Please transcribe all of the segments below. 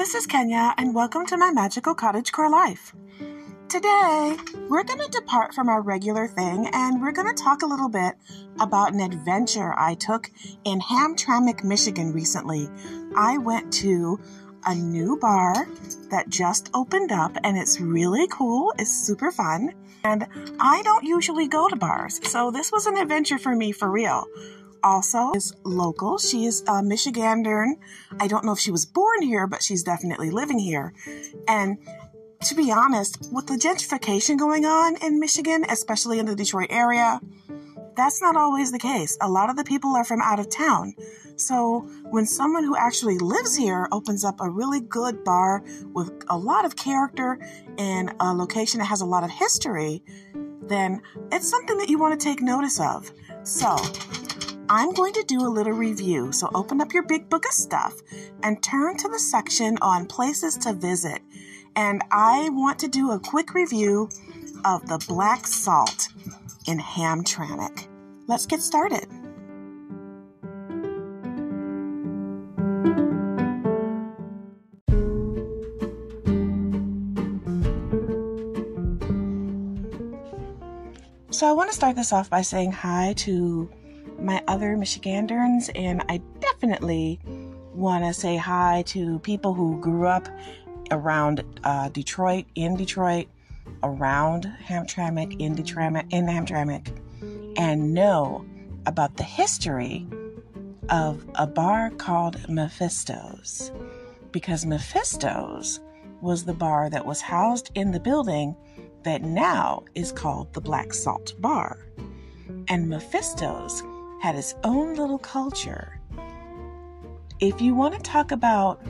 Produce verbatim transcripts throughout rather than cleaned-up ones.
this is Kenya, and welcome to My Magical Cottagecore Life. Today, we're going to depart from our regular thing, and we're going to talk a little bit about an adventure I took in Hamtramck, Michigan recently. I went to a new bar that just opened up, and it's really cool. It's super fun, and I don't usually go to bars, so this was an adventure for me for real. Also is local. She is a Michigander. I don't know if she was born here, but she's definitely living here. And to be honest, with the gentrification going on in Michigan, especially in the Detroit area, that's not always the case. A lot of the people are from out of town. So when someone who actually lives here opens up a really good bar with a lot of character and a location that has a lot of history, then it's something that you want to take notice of. So I'm going to do a little review, so open up your big book of stuff and turn to the section on places to visit. And I want to do a quick review of the Black Salt in Hamtramck. Let's get started. So I want to start this off by saying hi to my other Michiganders, and I definitely want to say hi to people who grew up around uh, Detroit, in Detroit, around Hamtramck, in Detroit, in Hamtramck, and know about the history of a bar called Mephisto's, because Mephisto's was the bar that was housed in the building that now is called the Black Salt Bar. And Mephisto's had its own little culture. If you want to talk about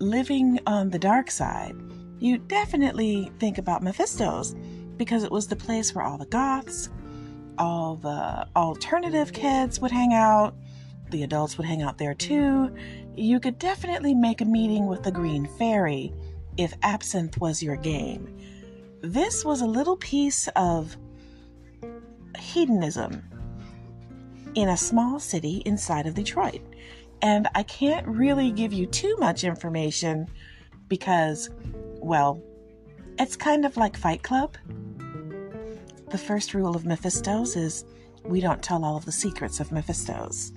living on the dark side, you definitely think about Mephisto's, because it was the place where all the goths, all the alternative kids would hang out. The adults would hang out there too. You could definitely make a meeting with the Green Fairy if absinthe was your game. This was a little piece of hedonism in a small city inside of Detroit. And I can't really give you too much information because, well, it's kind of like Fight Club. The first rule of Mephisto's is we don't tell all of the secrets of Mephisto's.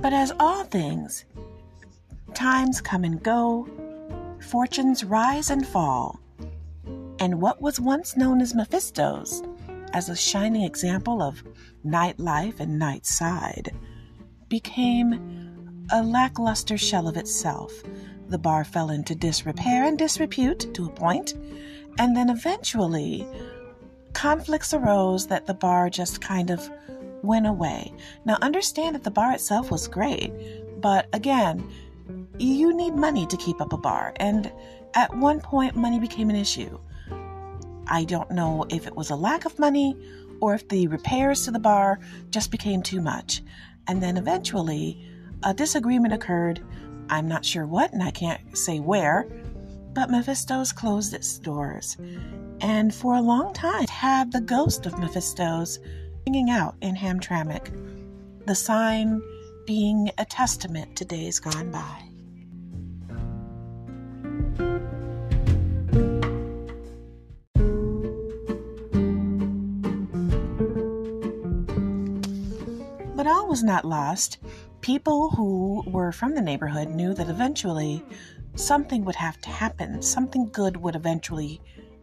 But as all things, times come and go, fortunes rise and fall, and what was once known as Mephisto's, as a shining example of nightlife and nightside, became a lackluster shell of itself. The bar fell into disrepair and disrepute to a point, and then eventually conflicts arose that the bar just kind of went away. Now understand that the bar itself was great, but again, you need money to keep up a bar, and at one point money became an issue. I don't know if it was a lack of money or if the repairs to the bar just became too much, and then eventually a disagreement occurred. I'm not sure what and I can't say where, but Mephisto's closed its doors, and for a long time had the ghost of Mephisto's hanging out in Hamtramck, the sign being a testament to days gone by. But all was not lost. People who were from the neighborhood knew that eventually something would have to happen. Something good would eventually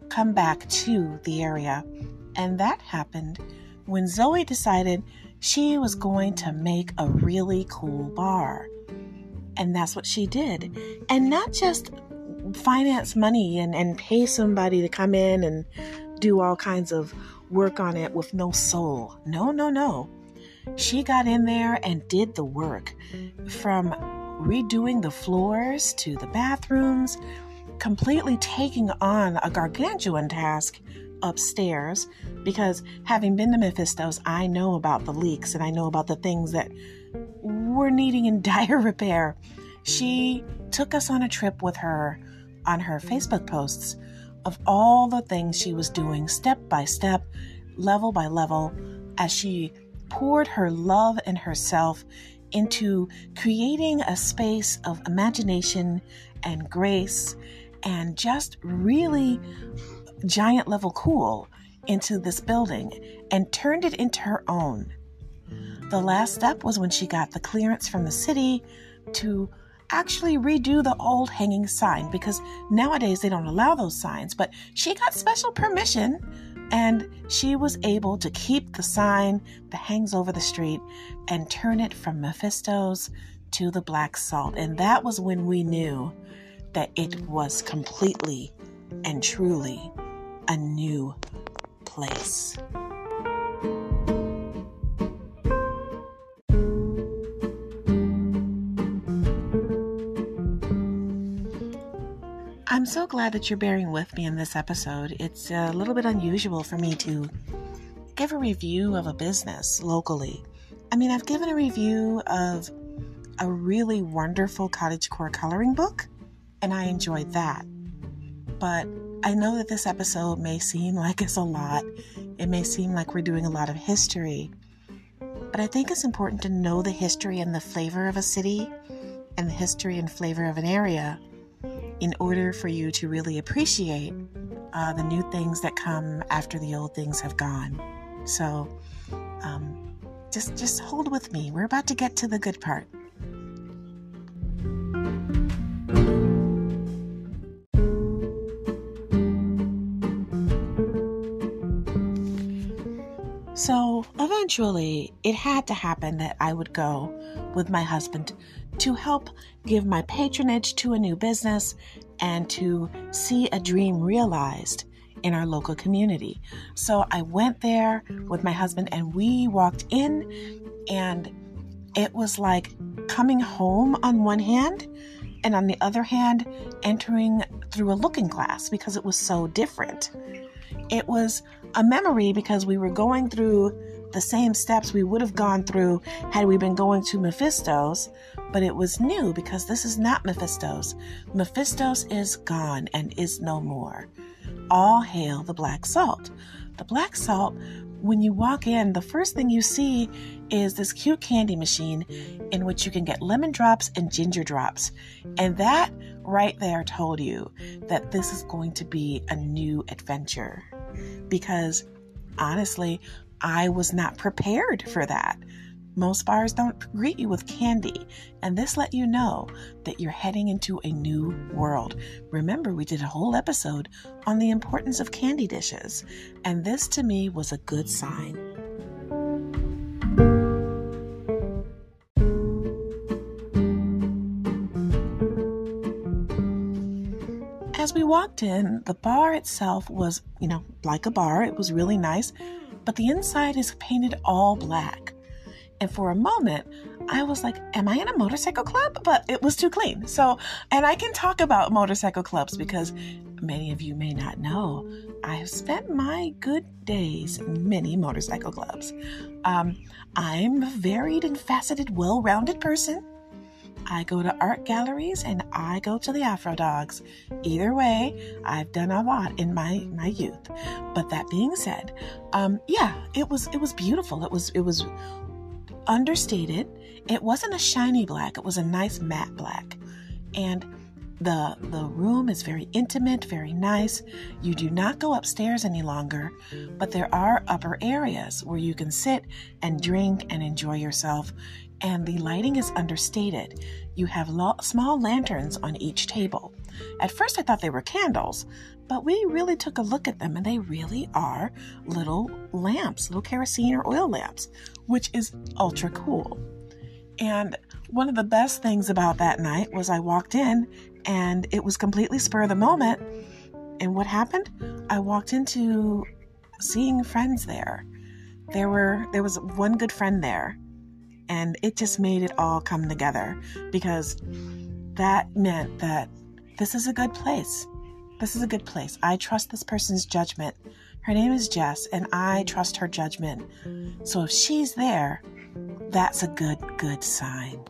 come back to the area. And that happened when Zoe decided she was going to make a really cool bar. And that's what she did. And not just finance money and, and pay somebody to come in and do all kinds of work on it with no soul. No, no, no. She got in there and did the work, from redoing the floors to the bathrooms, completely taking on a gargantuan task upstairs, because having been to Mephisto's, I know about the leaks and I know about the things that were needing in dire repair. She took us on a trip with her on her Facebook posts of all the things she was doing step by step, level by level, as she poured her love and herself into creating a space of imagination and grace and just really giant level cool into this building and turned it into her own. The last step was when she got the clearance from the city to actually redo the old hanging sign, because nowadays they don't allow those signs, but she got special permission and she was able to keep the sign that hangs over the street and turn it from Mephisto's to the Black Salt. And that was when we knew that it was completely and truly a new place. I'm so glad that you're bearing with me in this episode. It's a little bit unusual for me to give a review of a business locally. I mean, I've given a review of a really wonderful cottagecore coloring book, and I enjoyed that. But I know that this episode may seem like it's a lot. It may seem like we're doing a lot of history. But I think it's important to know the history and the flavor of a city and the history and flavor of an area, in order for you to really appreciate uh, the new things that come after the old things have gone. So um, just, just hold with me. We're about to get to the good part. So eventually it had to happen that I would go with my husband to help give my patronage to a new business and to see a dream realized in our local community. So I went there with my husband and we walked in, and it was like coming home on one hand and on the other hand entering through a looking glass, because it was so different. It was a memory because we were going through the same steps we would have gone through had we been going to Mephisto's, but it was new because this is not Mephisto's. Mephisto's is gone and is no more. All hail the Black Salt. The Black Salt, when you walk in, the first thing you see is this cute candy machine in which you can get lemon drops and ginger drops. And that right there told you that this is going to be a new adventure, because honestly, I was not prepared for that. Most bars don't greet you with candy, and this let you know that you're heading into a new world. Remember, we did a whole episode on the importance of candy dishes, and this to me was a good sign. As we walked in, the bar itself was, you know, like a bar. It was really nice, but the inside is painted all black. And for a moment, I was like, am I in a motorcycle club? But it was too clean. So, and I can talk about motorcycle clubs because many of you may not know, I have spent my good days in many motorcycle clubs. Um, I'm a varied and faceted, well-rounded person. I go to art galleries and I go to the Afro Dogs. Either way, I've done a lot in my, my youth. But that being said, um, yeah, it was it was beautiful. It was it was understated. It wasn't a shiny black. It was a nice matte black. And the the room is very intimate, very nice. You do not go upstairs any longer, but there are upper areas where you can sit and drink and enjoy yourself. And the lighting is understated. You have lo- small lanterns on each table. At first I thought they were candles, but we really took a look at them and they really are little lamps, little kerosene or oil lamps, which is ultra cool. And one of the best things about that night was I walked in and it was completely spur of the moment. And what happened? I walked into seeing friends there. There were, there was one good friend there. And it just made it all come together, because that meant that this is a good place. This is a good place. I trust this person's judgment. Her name is Jess, and I trust her judgment. So if she's there, that's a good, good sign.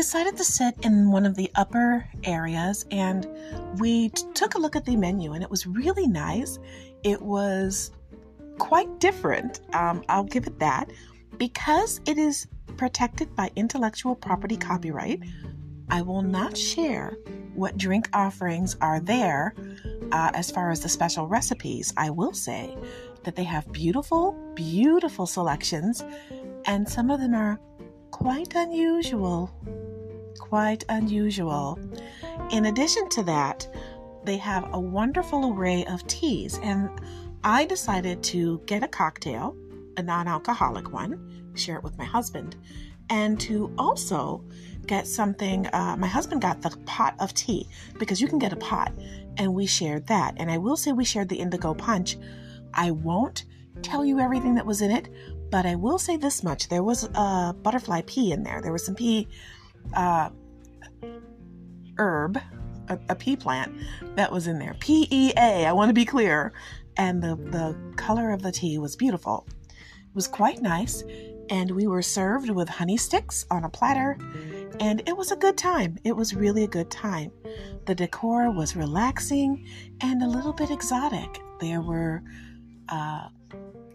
decided to sit in one of the upper areas, and we t- took a look at the menu, and it was really nice. It was quite different, um, I'll give it that. Because it is protected by intellectual property copyright, I will not share what drink offerings are there uh, as far as the special recipes. I will say that they have beautiful, beautiful selections, and some of them are quite unusual, quite unusual. In addition to that, they have a wonderful array of teas, and I decided to get a cocktail, a non-alcoholic one, share it with my husband, and to also get something, uh, my husband got the pot of tea, because you can get a pot, and we shared that. And I will say we shared the indigo punch. I won't tell you everything that was in it, but I will say this much. There was a butterfly pea in there. There was some pea uh, herb, a, a pea plant that was in there. P E A, I want to be clear. And the, the color of the tea was beautiful. It was quite nice. And we were served with honey sticks on a platter. And it was a good time. It was really a good time. The decor was relaxing and a little bit exotic. There were uh,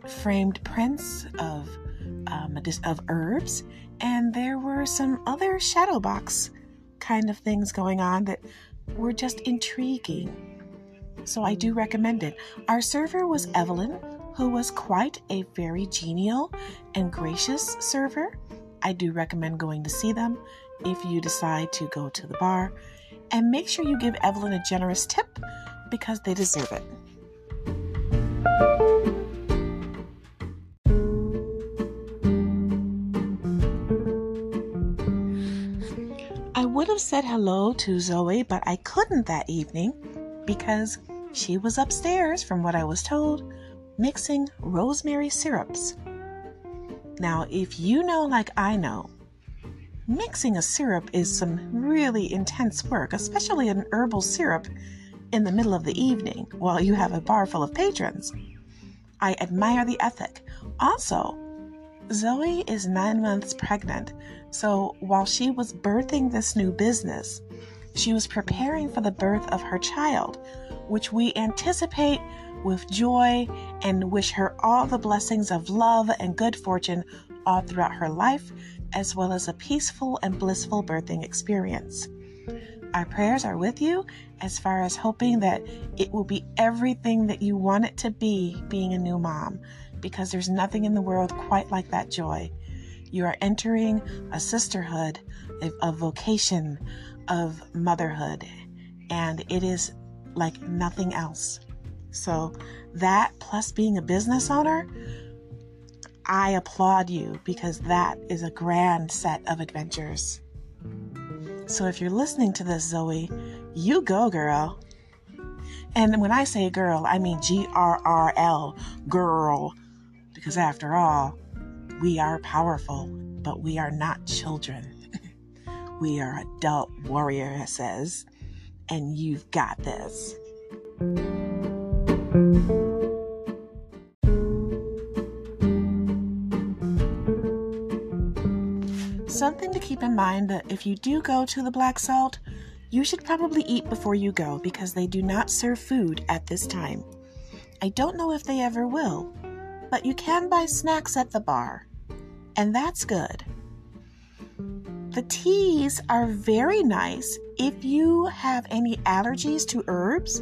framed prints of, um, of herbs, and there were some other shadow box kind of things going on that were just intriguing. So I do recommend it. Our server was Evelyn, who was quite a very genial and gracious server. I do recommend going to see them if you decide to go to the bar. And make sure you give Evelyn a generous tip, because they deserve it. I would have said hello to Zoe, but I couldn't that evening because she was upstairs, from what I was told, mixing rosemary syrups. Now, if you know like I know, mixing a syrup is some really intense work, especially an herbal syrup in the middle of the evening while you have a bar full of patrons. I admire the ethic. Also, Zoe is nine months pregnant, so while she was birthing this new business, she was preparing for the birth of her child, which we anticipate with joy and wish her all the blessings of love and good fortune all throughout her life, as well as a peaceful and blissful birthing experience. Our prayers are with you as far as hoping that it will be everything that you want it to be being a new mom, because there's nothing in the world quite like that joy. You are entering a sisterhood, a, a vocation of motherhood, and it is like nothing else. So that, plus being a business owner, I applaud you, because that is a grand set of adventures. So if you're listening to this, Zoe, you go, girl. And when I say girl, I mean G R R L, girl. Because after all, we are powerful, but we are not children. We are adult warriors, and you've got this. Something to keep in mind that if you do go to the Black Salt, you should probably eat before you go, because they do not serve food at this time. I don't know if they ever will, but you can buy snacks at the bar, and that's good. The teas are very nice. If you have any allergies to herbs,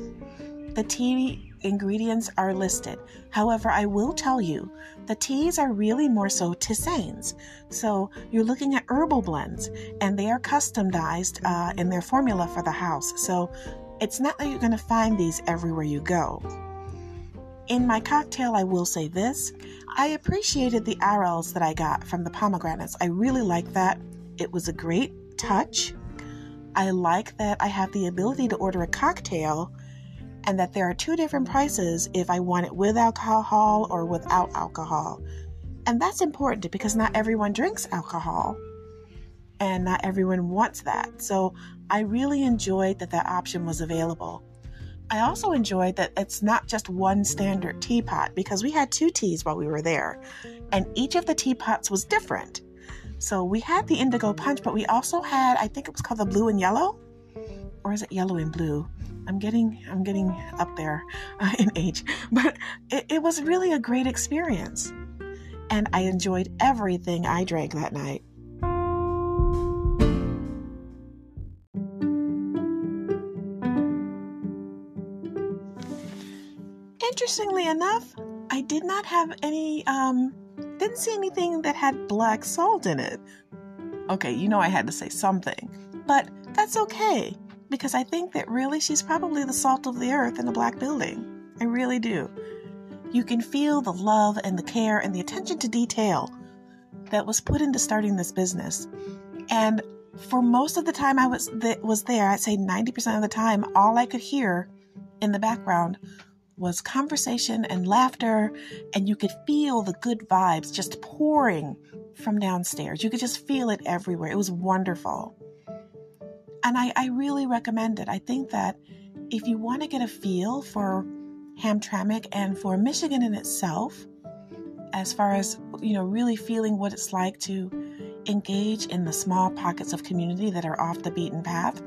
the tea ingredients are listed. However, I will tell you, the teas are really more so tisanes. So you're looking at herbal blends, and they are customized uh, in their formula for the house. So it's not that you're going to find these everywhere you go. In my cocktail, I will say this. I appreciated the arils that I got from the pomegranates. I really like that. It was a great touch. I like that I have the ability to order a cocktail, and that there are two different prices if I want it with alcohol or without alcohol. And that's important, because not everyone drinks alcohol, and not everyone wants that. So I really enjoyed that that option was available. I also enjoyed that it's not just one standard teapot, because we had two teas while we were there, and each of the teapots was different. So we had the indigo punch, but we also had, I think it was called the blue and yellow, or is it yellow and blue? I'm getting, I'm getting up there uh, in age, but it, it was really a great experience, and I enjoyed everything I drank that night. Interestingly enough, I did not have any, um, didn't see anything that had black salt in it. Okay, you know I had to say something, but that's okay, because I think that really she's probably the salt of the earth in a black building. I really do. You can feel the love and the care and the attention to detail that was put into starting this business. And for most of the time I was, th- was there, I'd say ninety percent of the time, all I could hear in the background was conversation and laughter, and you could feel the good vibes just pouring from downstairs. You could just feel it everywhere. It was wonderful. And I, I really recommend it. I think that if you want to get a feel for Hamtramck and for Michigan in itself, as far as, you know, really feeling what it's like to engage in the small pockets of community that are off the beaten path,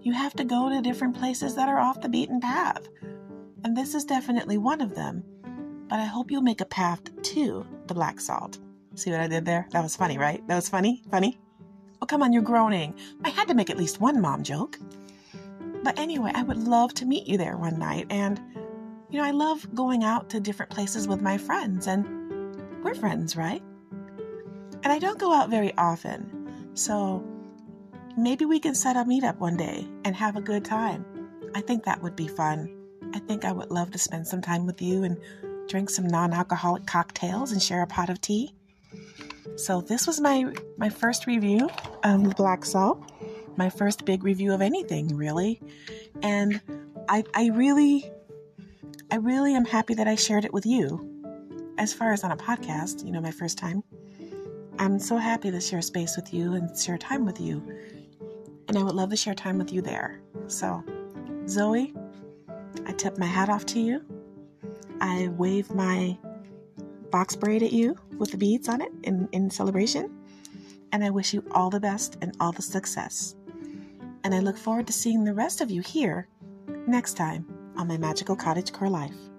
you have to go to different places that are off the beaten path. And this is definitely one of them, but I hope you'll make a path to the black salt. See what I did there? That was funny, right? That was funny? Funny? Oh, come on, you're groaning. I had to make at least one mom joke. But anyway, I would love to meet you there one night. And, you know, I love going out to different places with my friends, and we're friends, right? And I don't go out very often, so maybe we can set a meetup one day and have a good time. I think that would be fun. I think I would love to spend some time with you and drink some non-alcoholic cocktails and share a pot of tea. So this was my, my first review of Black Salt, my first big review of anything, really. And I, I really, I really am happy that I shared it with you. As far as on a podcast, you know, my first time, I'm so happy to share space with you and share time with you. And I would love to share time with you there. So, Zoe, I tip my hat off to you. I wave my box braid at you with the beads on it in, in celebration. And I wish you all the best and all the success. And I look forward to seeing the rest of you here next time on My Magical Cottagecore Life.